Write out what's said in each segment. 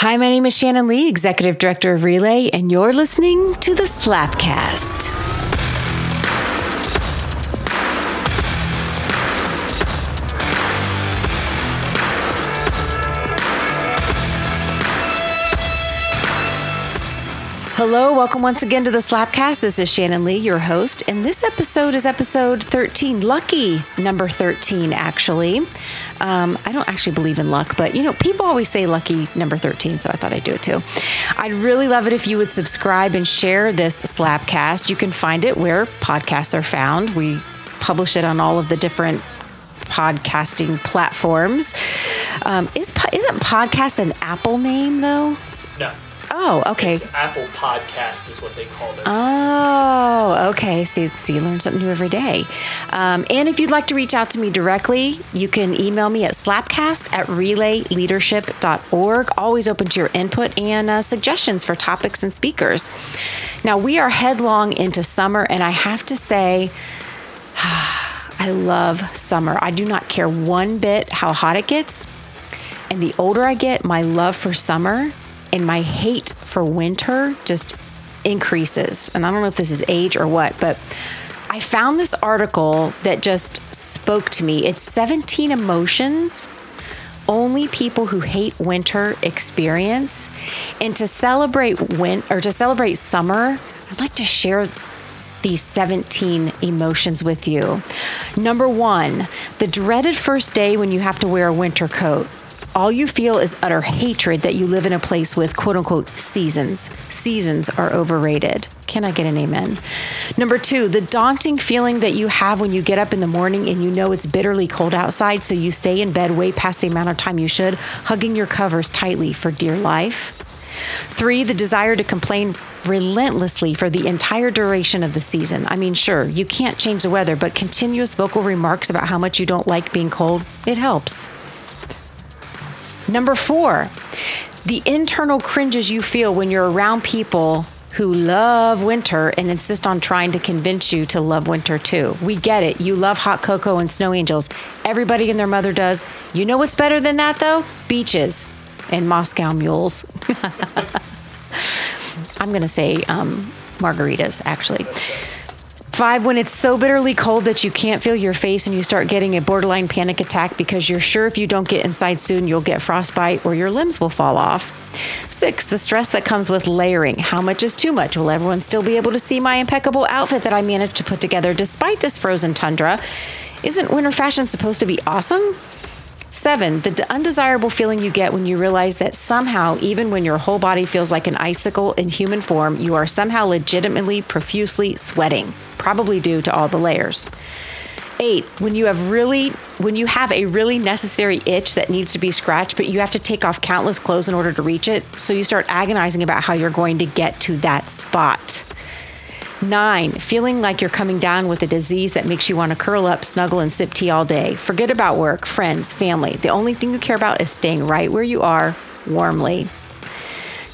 Hi, my name is Shannon Lee, Executive Director of Relay, and you're listening to the Slapcast. Hello, welcome once again to the Slapcast. This is Shannon Lee, your host, and this episode is episode 13, lucky number 13, actually. I don't actually believe in luck, but people always say lucky number 13, so I thought I'd do it too. I'd really love it if you would subscribe and share this Slapcast. You can find it where podcasts are found. We publish it on all of the different podcasting platforms. Isn't podcast an Apple name, though? No. Oh, okay. It's Apple Podcast is what they call it. Oh, okay. See, you learn something new every day. And if you'd like to reach out to me directly, you can email me at slapcast@relayleadership.org. Always open to your input and suggestions for topics and speakers. Now, we are headlong into summer, and I have to say, I love summer. I do not care one bit how hot it gets. And the older I get, my love for summer and my hate for winter just increases. And I don't know if this is age or what, but I found this article that just spoke to me. It's 17 emotions only people who hate winter experience. And to celebrate summer, I'd like to share these 17 emotions with you. Number one, the dreaded first day when you have to wear a winter coat. All you feel is utter hatred that you live in a place with, quote unquote, seasons. Seasons are overrated. Can I get an amen? Number two, the daunting feeling that you have when you get up in the morning and you know it's bitterly cold outside, so you stay in bed way past the amount of time you should, hugging your covers tightly for dear life. Three, the desire to complain relentlessly for the entire duration of the season. I mean, sure, you can't change the weather, but continuous vocal remarks about how much you don't like being cold, it helps. Number four, the internal cringes you feel when you're around people who love winter and insist on trying to convince you to love winter too. We get it. You love hot cocoa and snow angels. Everybody and their mother does. You know what's better than that though? Beaches and Moscow mules. I'm going to say margaritas, actually. Five, when it's so bitterly cold that you can't feel your face and you start getting a borderline panic attack because you're sure if you don't get inside soon, you'll get frostbite or your limbs will fall off. Six, the stress that comes with layering. How much is too much? Will everyone still be able to see my impeccable outfit that I managed to put together despite this frozen tundra? Isn't winter fashion supposed to be awesome? Seven, the undesirable feeling you get when you realize that somehow, even when your whole body feels like an icicle in human form, you are somehow legitimately profusely sweating, probably due to all the layers. Eight, when you have a really necessary itch that needs to be scratched, but you have to take off countless clothes in order to reach it, so you start agonizing about how you're going to get to that spot. Nine, feeling like you're coming down with a disease that makes you want to curl up, snuggle, and sip tea all day. Forget about work, friends, family. The only thing you care about is staying right where you are, warmly.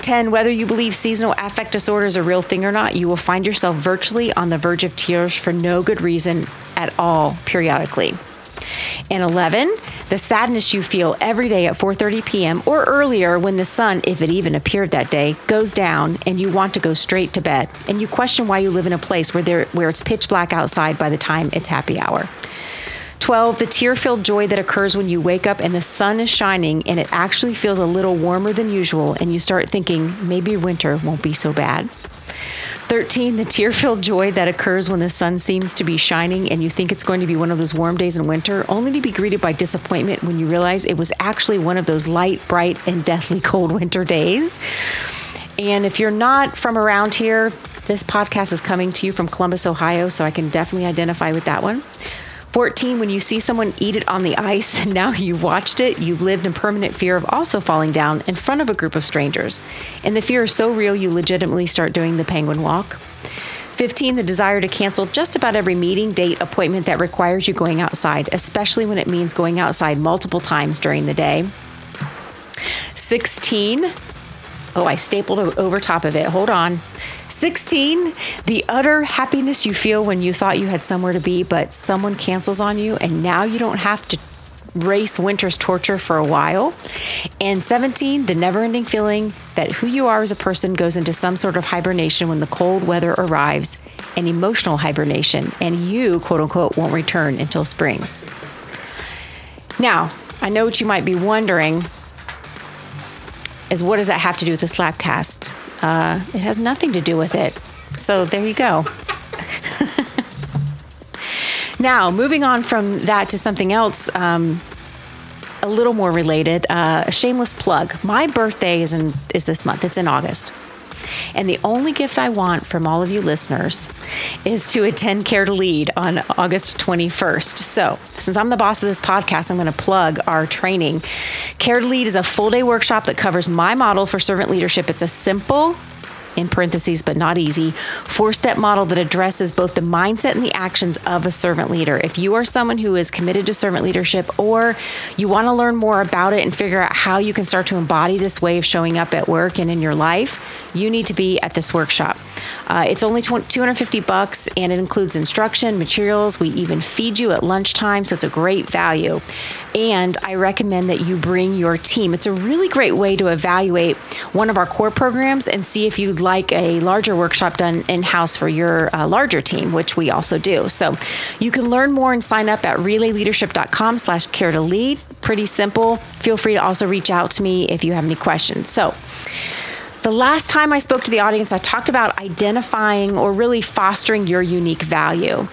10, whether you believe seasonal affect disorder is a real thing or not, you will find yourself virtually on the verge of tears for no good reason at all, periodically. And 11, the sadness you feel every day at 4:30 p.m. or earlier when the sun, if it even appeared that day, goes down and you want to go straight to bed. And you question why you live in a place where it's pitch black outside by the time it's happy hour. 12, the tear-filled joy that occurs when you wake up and the sun is shining and it actually feels a little warmer than usual and you start thinking, maybe winter won't be so bad. 13, the tear-filled joy that occurs when the sun seems to be shining and you think it's going to be one of those warm days in winter, only to be greeted by disappointment when you realize it was actually one of those light, bright, and deathly cold winter days. And if you're not from around here, this podcast is coming to you from Columbus, Ohio, so I can definitely identify with that one. 14, when you see someone eat it on the ice and now you've watched it, you've lived in permanent fear of also falling down in front of a group of strangers. And the fear is so real, you legitimately start doing the penguin walk. 15, the desire to cancel just about every meeting, date, appointment that requires you going outside, especially when it means going outside multiple times during the day. 16, oh, I stapled over top of it. Hold on. 16, the utter happiness you feel when you thought you had somewhere to be, but someone cancels on you and now you don't have to race winter's torture for a while. And 17, the never-ending feeling that who you are as a person goes into some sort of hibernation when the cold weather arrives, an emotional hibernation, and you, quote unquote, won't return until spring. Now, I know what you might be wondering is what does that have to do with the Slapcast? It has nothing to do with it. So there you go. Now, moving on from that to something else, a little more related, a shameless plug. My birthday is this month. It's in August. And the only gift I want from all of you listeners is to attend Care to Lead on August 21st. So since I'm the boss of this podcast, I'm going to plug our training. Care to Lead is a full-day workshop that covers my model for servant leadership. It's a simple, in parentheses, but not easy, 4-step model that addresses both the mindset and the actions of a servant leader. If you are someone who is committed to servant leadership, or you want to learn more about it and figure out how you can start to embody this way of showing up at work and in your life, you need to be at this workshop. It's only $250, and it includes instruction, materials. We even feed you at lunchtime, so it's a great value. And I recommend that you bring your team. It's a really great way to evaluate one of our core programs and see if you'd like a larger workshop done in-house for your larger team, which we also do. So you can learn more and sign up at relayleadership.com/care-to-lead. Pretty simple. Feel free to also reach out to me if you have any questions. So the last time I spoke to the audience, I talked about identifying or really fostering your unique value.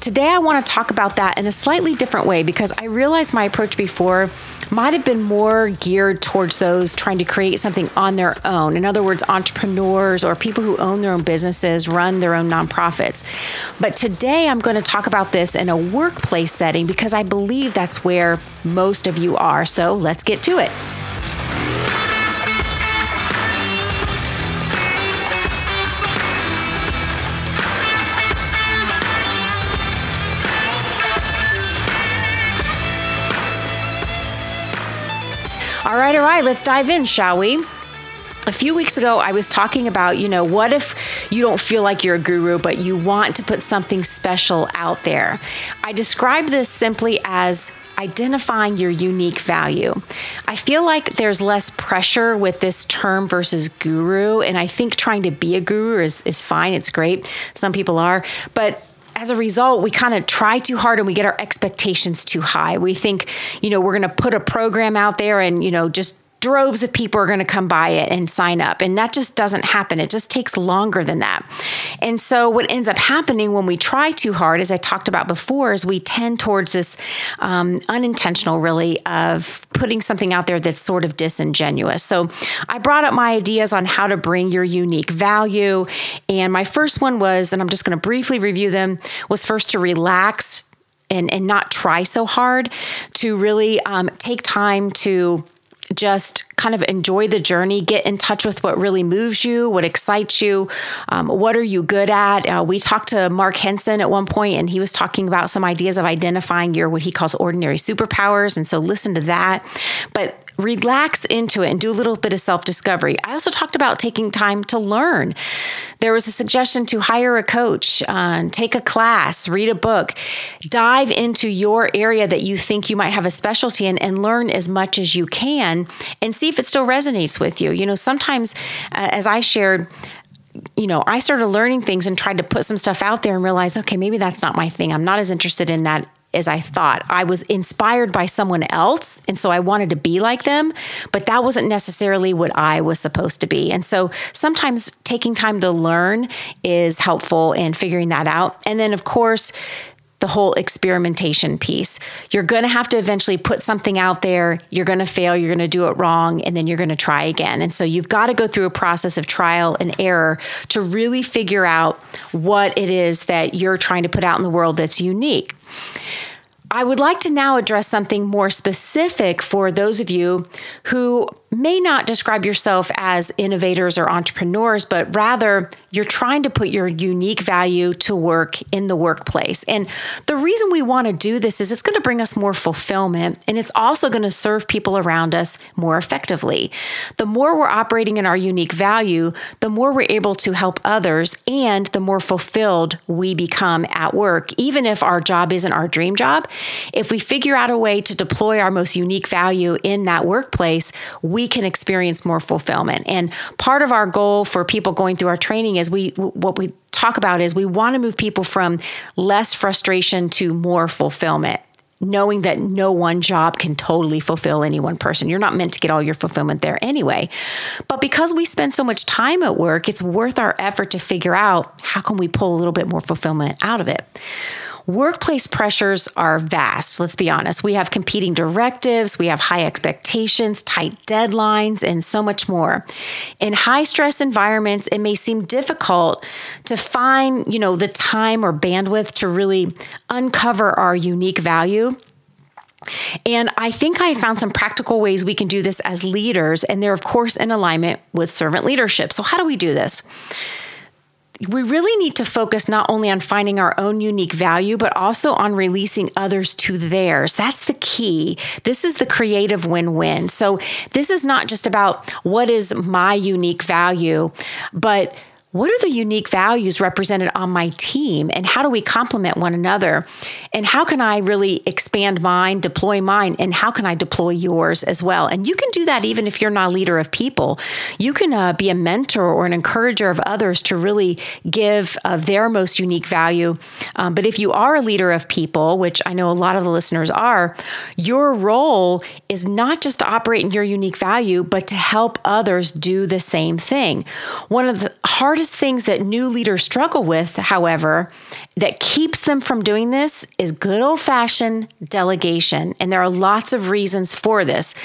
Today, I want to talk about that in a slightly different way, because I realized my approach before might have been more geared towards those trying to create something on their own. In other words, entrepreneurs or people who own their own businesses, run their own nonprofits. But today, I'm going to talk about this in a workplace setting, because I believe that's where most of you are. So let's get to it. All right, let's dive in, shall we? A few weeks ago, I was talking about, what if you don't feel like you're a guru, but you want to put something special out there? I describe this simply as identifying your unique value. I feel like there's less pressure with this term versus guru, and I think trying to be a guru is fine. It's great. Some people are, but as a result, we kind of try too hard and we get our expectations too high. We think, we're going to put a program out there and, just droves of people are going to come by it and sign up. And that just doesn't happen. It just takes longer than that. And so what ends up happening when we try too hard, as I talked about before, is we tend towards this unintentional, really, of putting something out there that's sort of disingenuous. So I brought up my ideas on how to bring your unique value. And my first one was, and I'm just going to briefly review them, was first to relax and not try so hard, to really take time to just kind of enjoy the journey, get in touch with what really moves you, what excites you, what are you good at? We talked to Mark Henson at one point, and he was talking about some ideas of identifying your, what he calls, ordinary superpowers. And so listen to that, but relax into it and do a little bit of self-discovery. I also talked about taking time to learn. There was a suggestion to hire a coach, take a class, read a book, dive into your area that you think you might have a specialty in, and learn as much as you can and see if it still resonates with you. Sometimes, as I shared, I started learning things and tried to put some stuff out there and realized, okay, maybe that's not my thing. I'm not as interested in that as I thought. I was inspired by someone else, and so I wanted to be like them, but that wasn't necessarily what I was supposed to be. And so sometimes taking time to learn is helpful in figuring that out. And then, of course, the whole experimentation piece. You're going to have to eventually put something out there. You're going to fail. You're going to do it wrong. And then you're going to try again. And so you've got to go through a process of trial and error to really figure out what it is that you're trying to put out in the world that's unique. I would like to now address something more specific for those of you who may not describe yourself as innovators or entrepreneurs, but rather you're trying to put your unique value to work in the workplace. And the reason we want to do this is it's going to bring us more fulfillment, and it's also going to serve people around us more effectively. The more we're operating in our unique value, the more we're able to help others and the more fulfilled we become at work. Even if our job isn't our dream job, if we figure out a way to deploy our most unique value in that workplace, we can experience more fulfillment. And part of our goal for people going through our training is what we talk about is we want to move people from less frustration to more fulfillment, knowing that no one job can totally fulfill any one person. You're not meant to get all your fulfillment there anyway. But because we spend so much time at work, it's worth our effort to figure out how can we pull a little bit more fulfillment out of it. Workplace pressures are vast. Let's be honest. We have competing directives, we have high expectations, tight deadlines, and so much more. In high stress environments, it may seem difficult to find, the time or bandwidth to really uncover our unique value. And I think I found some practical ways we can do this as leaders, and they're of course in alignment with servant leadership. So how do we do this? We really need to focus not only on finding our own unique value, but also on releasing others to theirs. That's the key. This is the creative win-win. So this is not just about what is my unique value, but what are the unique values represented on my team, and how do we complement one another? And how can I really expand mine, deploy mine, and how can I deploy yours as well? And you can do that even if you're not a leader of people. You can be a mentor or an encourager of others to really give their most unique value. But if you are a leader of people, which I know a lot of the listeners are, your role is not just to operate in your unique value, but to help others do the same thing. One of the hardest things that new leaders struggle with, however, that keeps them from doing this is good old-fashioned delegation. And there are lots of reasons for this.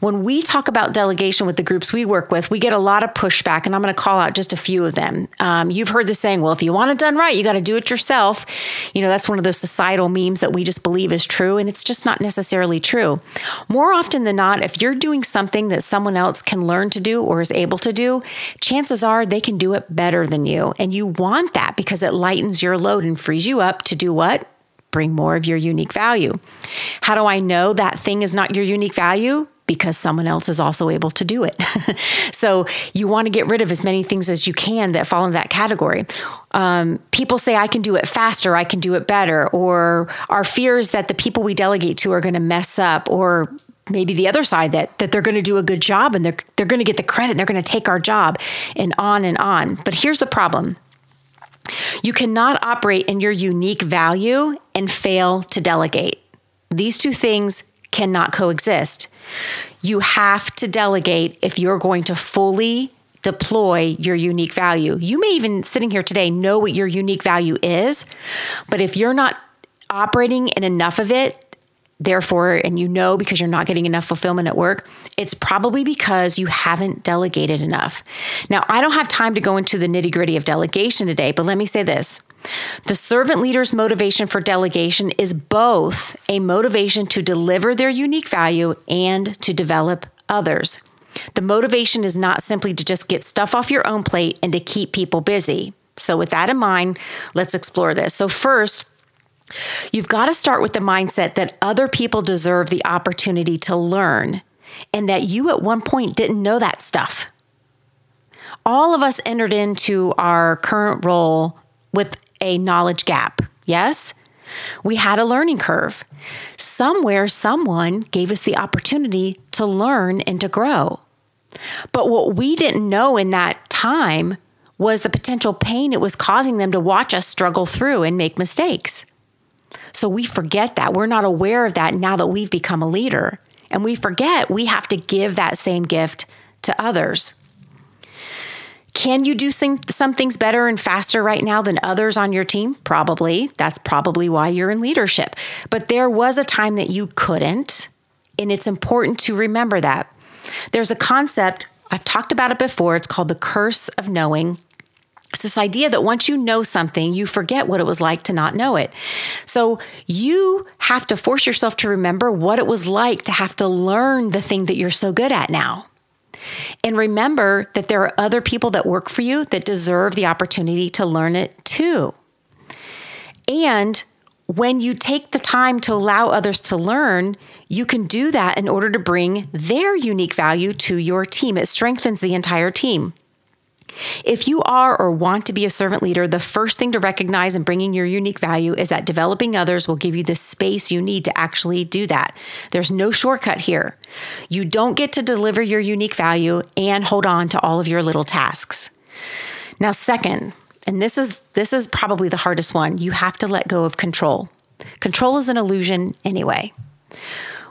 When we talk about delegation with the groups we work with, we get a lot of pushback, and I'm going to call out just a few of them. You've heard the saying, well, if you want it done right, you got to do it yourself. That's one of those societal memes that we just believe is true, and it's just not necessarily true. More often than not, if you're doing something that someone else can learn to do or is able to do, chances are they can do it better than you, and you want that because it lightens your load and frees you up to do what? Bring more of your unique value. How do I know that thing is not your unique value? Because someone else is also able to do it. So you want to get rid of as many things as you can that fall into that category. People say, I can do it faster, I can do it better, or our fears that the people we delegate to are going to mess up, or maybe the other side that they're going to do a good job and they're going to get the credit, and they're going to take our job, and on and on. But here's the problem. You cannot operate in your unique value and fail to delegate. These two things cannot coexist. You have to delegate if you're going to fully deploy your unique value. You may even, sitting here today, know what your unique value is, but if you're not operating in enough of it, therefore, and because you're not getting enough fulfillment at work, it's probably because you haven't delegated enough. Now, I don't have time to go into the nitty-gritty of delegation today, but let me say this. The servant leader's motivation for delegation is both a motivation to deliver their unique value and to develop others. The motivation is not simply to just get stuff off your own plate and to keep people busy. So with that in mind, let's explore this. So first, you've got to start with the mindset that other people deserve the opportunity to learn and that you at one point didn't know that stuff. All of us entered into our current role with a knowledge gap. Yes, we had a learning curve. Somewhere, someone gave us the opportunity to learn and to grow. But what we didn't know in that time was the potential pain it was causing them to watch us struggle through and make mistakes. So we forget that. We're not aware of that now that we've become a leader. And we forget we have to give that same gift to others. Can you do some things better and faster right now than others on your team? Probably. That's probably why you're in leadership. But there was a time that you couldn't, and it's important to remember that. There's a concept, I've talked about it before, it's called the curse of knowing. It's this idea that once you know something, you forget what it was like to not know it. So you have to force yourself to remember what it was like to have to learn the thing that you're so good at now. And remember that there are other people that work for you that deserve the opportunity to learn it too. And when you take the time to allow others to learn, you can do that in order to bring their unique value to your team. It strengthens the entire team. If you are or want to be a servant leader, the first thing to recognize in bringing your unique value is that developing others will give you the space you need to actually do that. There's no shortcut here. You don't get to deliver your unique value and hold on to all of your little tasks. Now, second, and this is probably the hardest one, you have to let go of control. Control is an illusion anyway.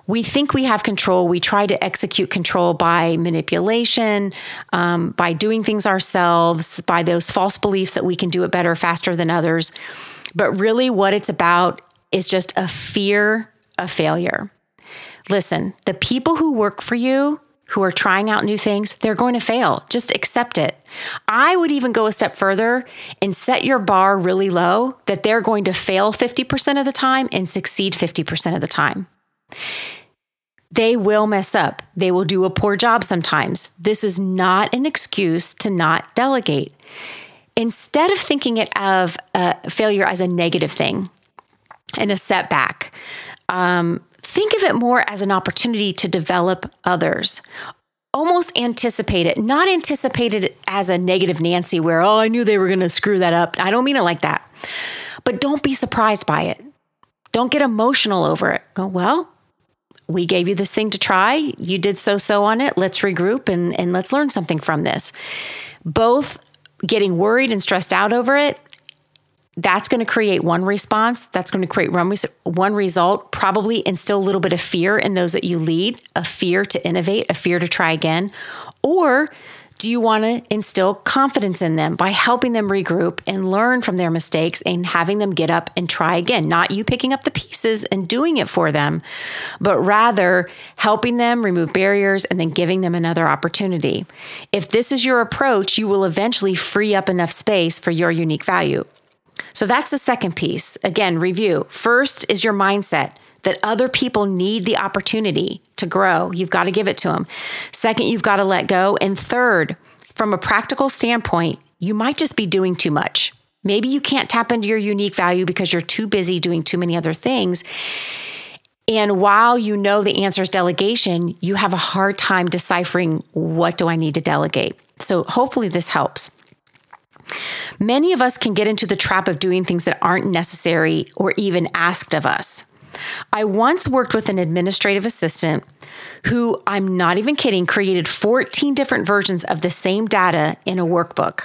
We think we have control. We try to execute control by manipulation, by doing things ourselves, by those false beliefs that we can do it better, faster than others. But really what it's about is just a fear of failure. Listen, the people who work for you, who are trying out new things, they're going to fail. Just accept it. I would even go a step further and set your bar really low that they're going to fail 50% of the time and succeed 50% of the time. They will mess up. They will do a poor job sometimes. This is not an excuse to not delegate. Instead of thinking of failure as a negative thing and a setback, think of it more as an opportunity to develop others. Almost anticipate it, not anticipate it as a negative Nancy where, oh, I knew they were going to screw that up. I don't mean it like that. But don't be surprised by it. Don't get emotional over it. Go, well, we gave you this thing to try. You did so-so on it. Let's regroup and let's learn something from this. Both getting worried and stressed out over it, that's going to create one response. That's going to create one result, probably instill a little bit of fear in those that you lead, a fear to innovate, a fear to try again. Or do you want to instill confidence in them by helping them regroup and learn from their mistakes and having them get up and try again? Not you picking up the pieces and doing it for them, but rather helping them remove barriers and then giving them another opportunity. If this is your approach, you will eventually free up enough space for your unique value. So that's the second piece. Again, review. First is your mindset that other people need the opportunity to grow. You've got to give it to them. Second, you've got to let go. And third, from a practical standpoint, you might just be doing too much. Maybe you can't tap into your unique value because you're too busy doing too many other things. And while you know the answer is delegation, you have a hard time deciphering, what do I need to delegate? So hopefully this helps. Many of us can get into the trap of doing things that aren't necessary or even asked of us. I once worked with an administrative assistant who, I'm not even kidding, created 14 different versions of the same data in a workbook,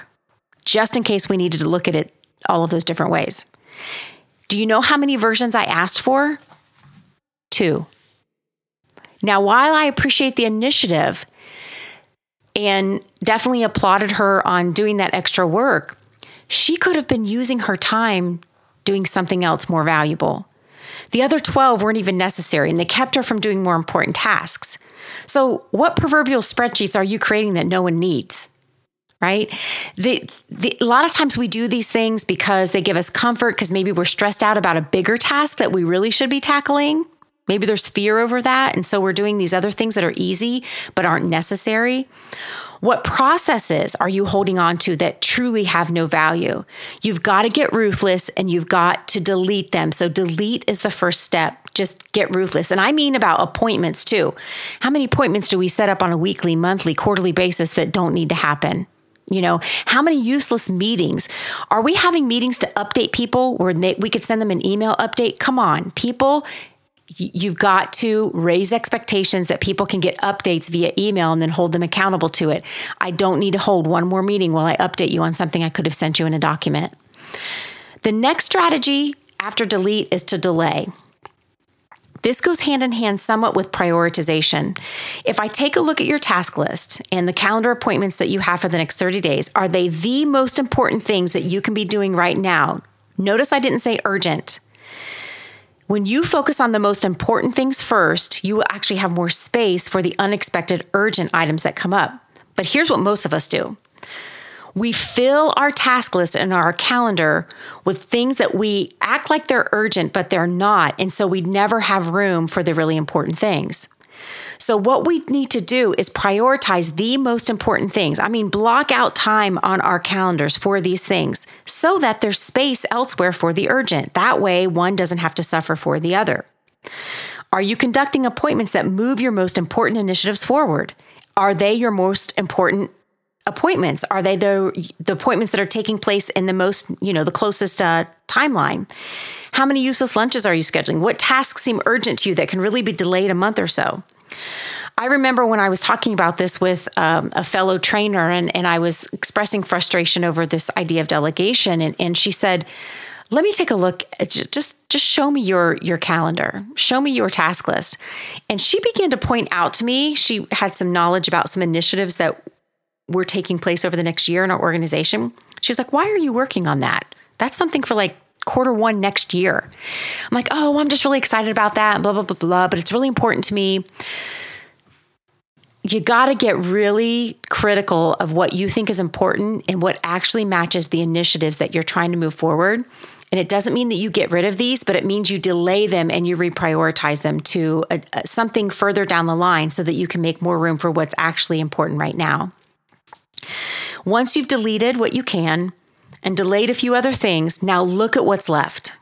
just in case we needed to look at it all of those different ways. Do you know how many versions I asked for? 2. Now, while I appreciate the initiative and definitely applauded her on doing that extra work, she could have been using her time doing something else more valuable. The other 12 weren't even necessary, and they kept her from doing more important tasks. So what proverbial spreadsheets are you creating that no one needs, right? A lot of times we do these things because they give us comfort, because maybe we're stressed out about a bigger task that we really should be tackling. Maybe there's fear over that, and so we're doing these other things that are easy but aren't necessary. What processes are you holding on to that truly have no value? You've got to get ruthless and you've got to delete them. So delete is the first step. Just get ruthless. And I mean about appointments too. How many appointments do we set up on a weekly, monthly, quarterly basis that don't need to happen? You know, how many useless meetings? Are we having meetings to update people where we could send them an email update? Come on, people. You've got to raise expectations that people can get updates via email and then hold them accountable to it. I don't need to hold one more meeting while I update you on something I could have sent you in a document. The next strategy after delete is to delay. This goes hand in hand somewhat with prioritization. If I take a look at your task list and the calendar appointments that you have for the next 30 days, are they the most important things that you can be doing right now? Notice I didn't say urgent. When you focus on the most important things first, you will actually have more space for the unexpected urgent items that come up. But here's what most of us do. We fill our task list and our calendar with things that we act like they're urgent, but they're not. And so we never have room for the really important things. So what we need to do is prioritize the most important things. I mean, block out time on our calendars for these things so that there's space elsewhere for the urgent. That way, one doesn't have to suffer for the other. Are you conducting appointments that move your most important initiatives forward? Are they your most important appointments? Are they the appointments that are taking place in the most, the closest timeline? How many useless lunches are you scheduling? What tasks seem urgent to you that can really be delayed a month or so? I remember when I was talking about this with a fellow trainer and I was expressing frustration over this idea of delegation. And she said, let me take a look at just show me your calendar. Show me your task list. And she began to point out to me, she had some knowledge about some initiatives that were taking place over the next year in our organization. She was like, why are you working on that? That's something for like Q1 next year. I'm like, oh, I'm just really excited about that, blah, blah, blah, blah. But it's really important to me. You got to get really critical of what you think is important and what actually matches the initiatives that you're trying to move forward. And it doesn't mean that you get rid of these, but it means you delay them and you reprioritize them to something further down the line so that you can make more room for what's actually important right now. Once you've deleted what you can and delayed a few other things, now look at what's left.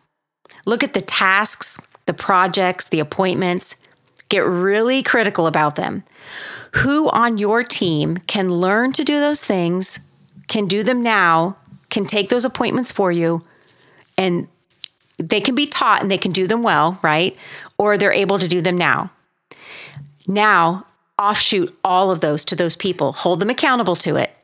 Look at the tasks, the projects, the appointments. Get really critical about them. Who on your team can learn to do those things, can do them now, can take those appointments for you, and they can be taught and they can do them well, right? Or they're able to do them now. Now, offshoot all of those to those people. Hold them accountable to it.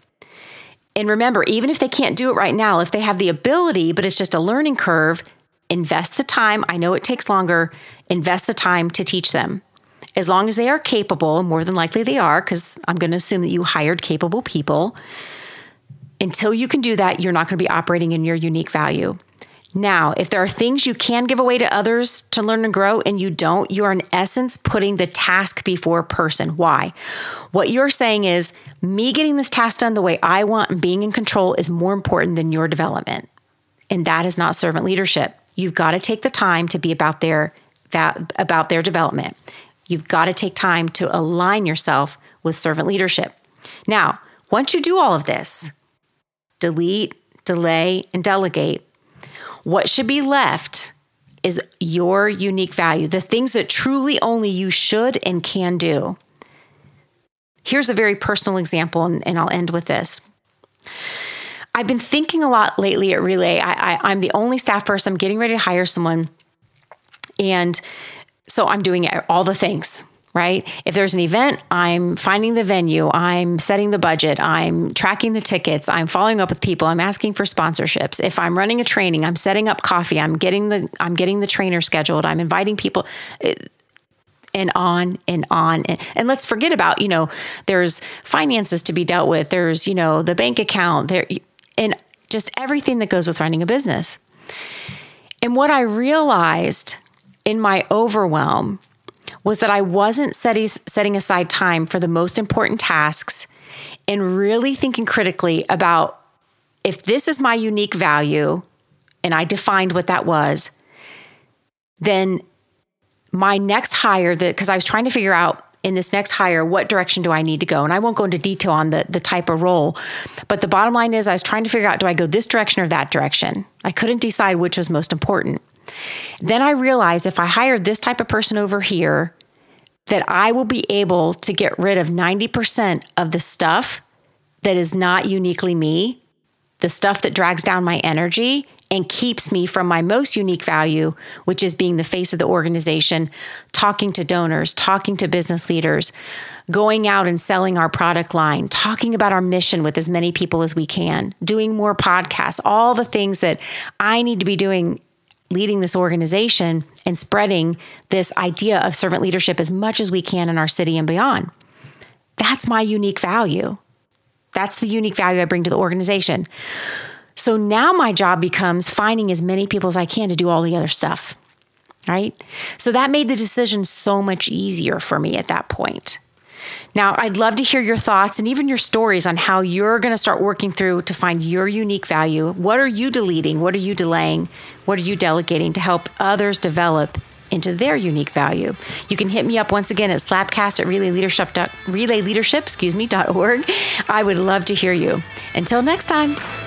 And remember, even if they can't do it right now, if they have the ability, but it's just a learning curve, invest the time. I know it takes longer. Invest the time to teach them. As long as they are capable, more than likely they are, because I'm going to assume that you hired capable people. Until you can do that, you're not going to be operating in your unique value. Now, if there are things you can give away to others to learn and grow and you don't, you are in essence putting the task before person. Why? What you're saying is, me getting this task done the way I want and being in control is more important than your development. And that is not servant leadership. You've got to take the time to be about their development. You've got to take time to align yourself with servant leadership. Now, once you do all of this, delete, delay, and delegate, what should be left is your unique value, the things that truly only you should and can do. Here's a very personal example, and I'll end with this. I've been thinking a lot lately at Relay. I'm the only staff person. I'm getting ready to hire someone. And so I'm doing all the things, right? If there's an event, I'm finding the venue, I'm setting the budget, I'm tracking the tickets, I'm following up with people, I'm asking for sponsorships. If I'm running a training, I'm setting up coffee, I'm getting the trainer scheduled, I'm inviting people, and on and on. And let's forget about, there's finances to be dealt with, there's, the bank account, there, and just everything that goes with running a business. And what I realized in my overwhelm was that I wasn't setting aside time for the most important tasks and really thinking critically about, if this is my unique value, and I defined what that was, then my next hire, because I was trying to figure out in this next hire, what direction do I need to go? And I won't go into detail on the type of role, but the bottom line is I was trying to figure out, do I go this direction or that direction? I couldn't decide which was most important. Then I realized if I hire this type of person over here, that I will be able to get rid of 90% of the stuff that is not uniquely me, the stuff that drags down my energy and keeps me from my most unique value, which is being the face of the organization, talking to donors, talking to business leaders, going out and selling our product line, talking about our mission with as many people as we can, doing more podcasts, all the things that I need to be doing leading this organization and spreading this idea of servant leadership as much as we can in our city and beyond. That's my unique value. That's the unique value I bring to the organization. So now my job becomes finding as many people as I can to do all the other stuff, right? So that made the decision so much easier for me at that point. Now, I'd love to hear your thoughts and even your stories on how you're going to start working through to find your unique value. What are you deleting? What are you delaying? What are you delegating to help others develop into their unique value. You can hit me up once again at slapcast at relayleadership.org. I would love to hear you. Until next time.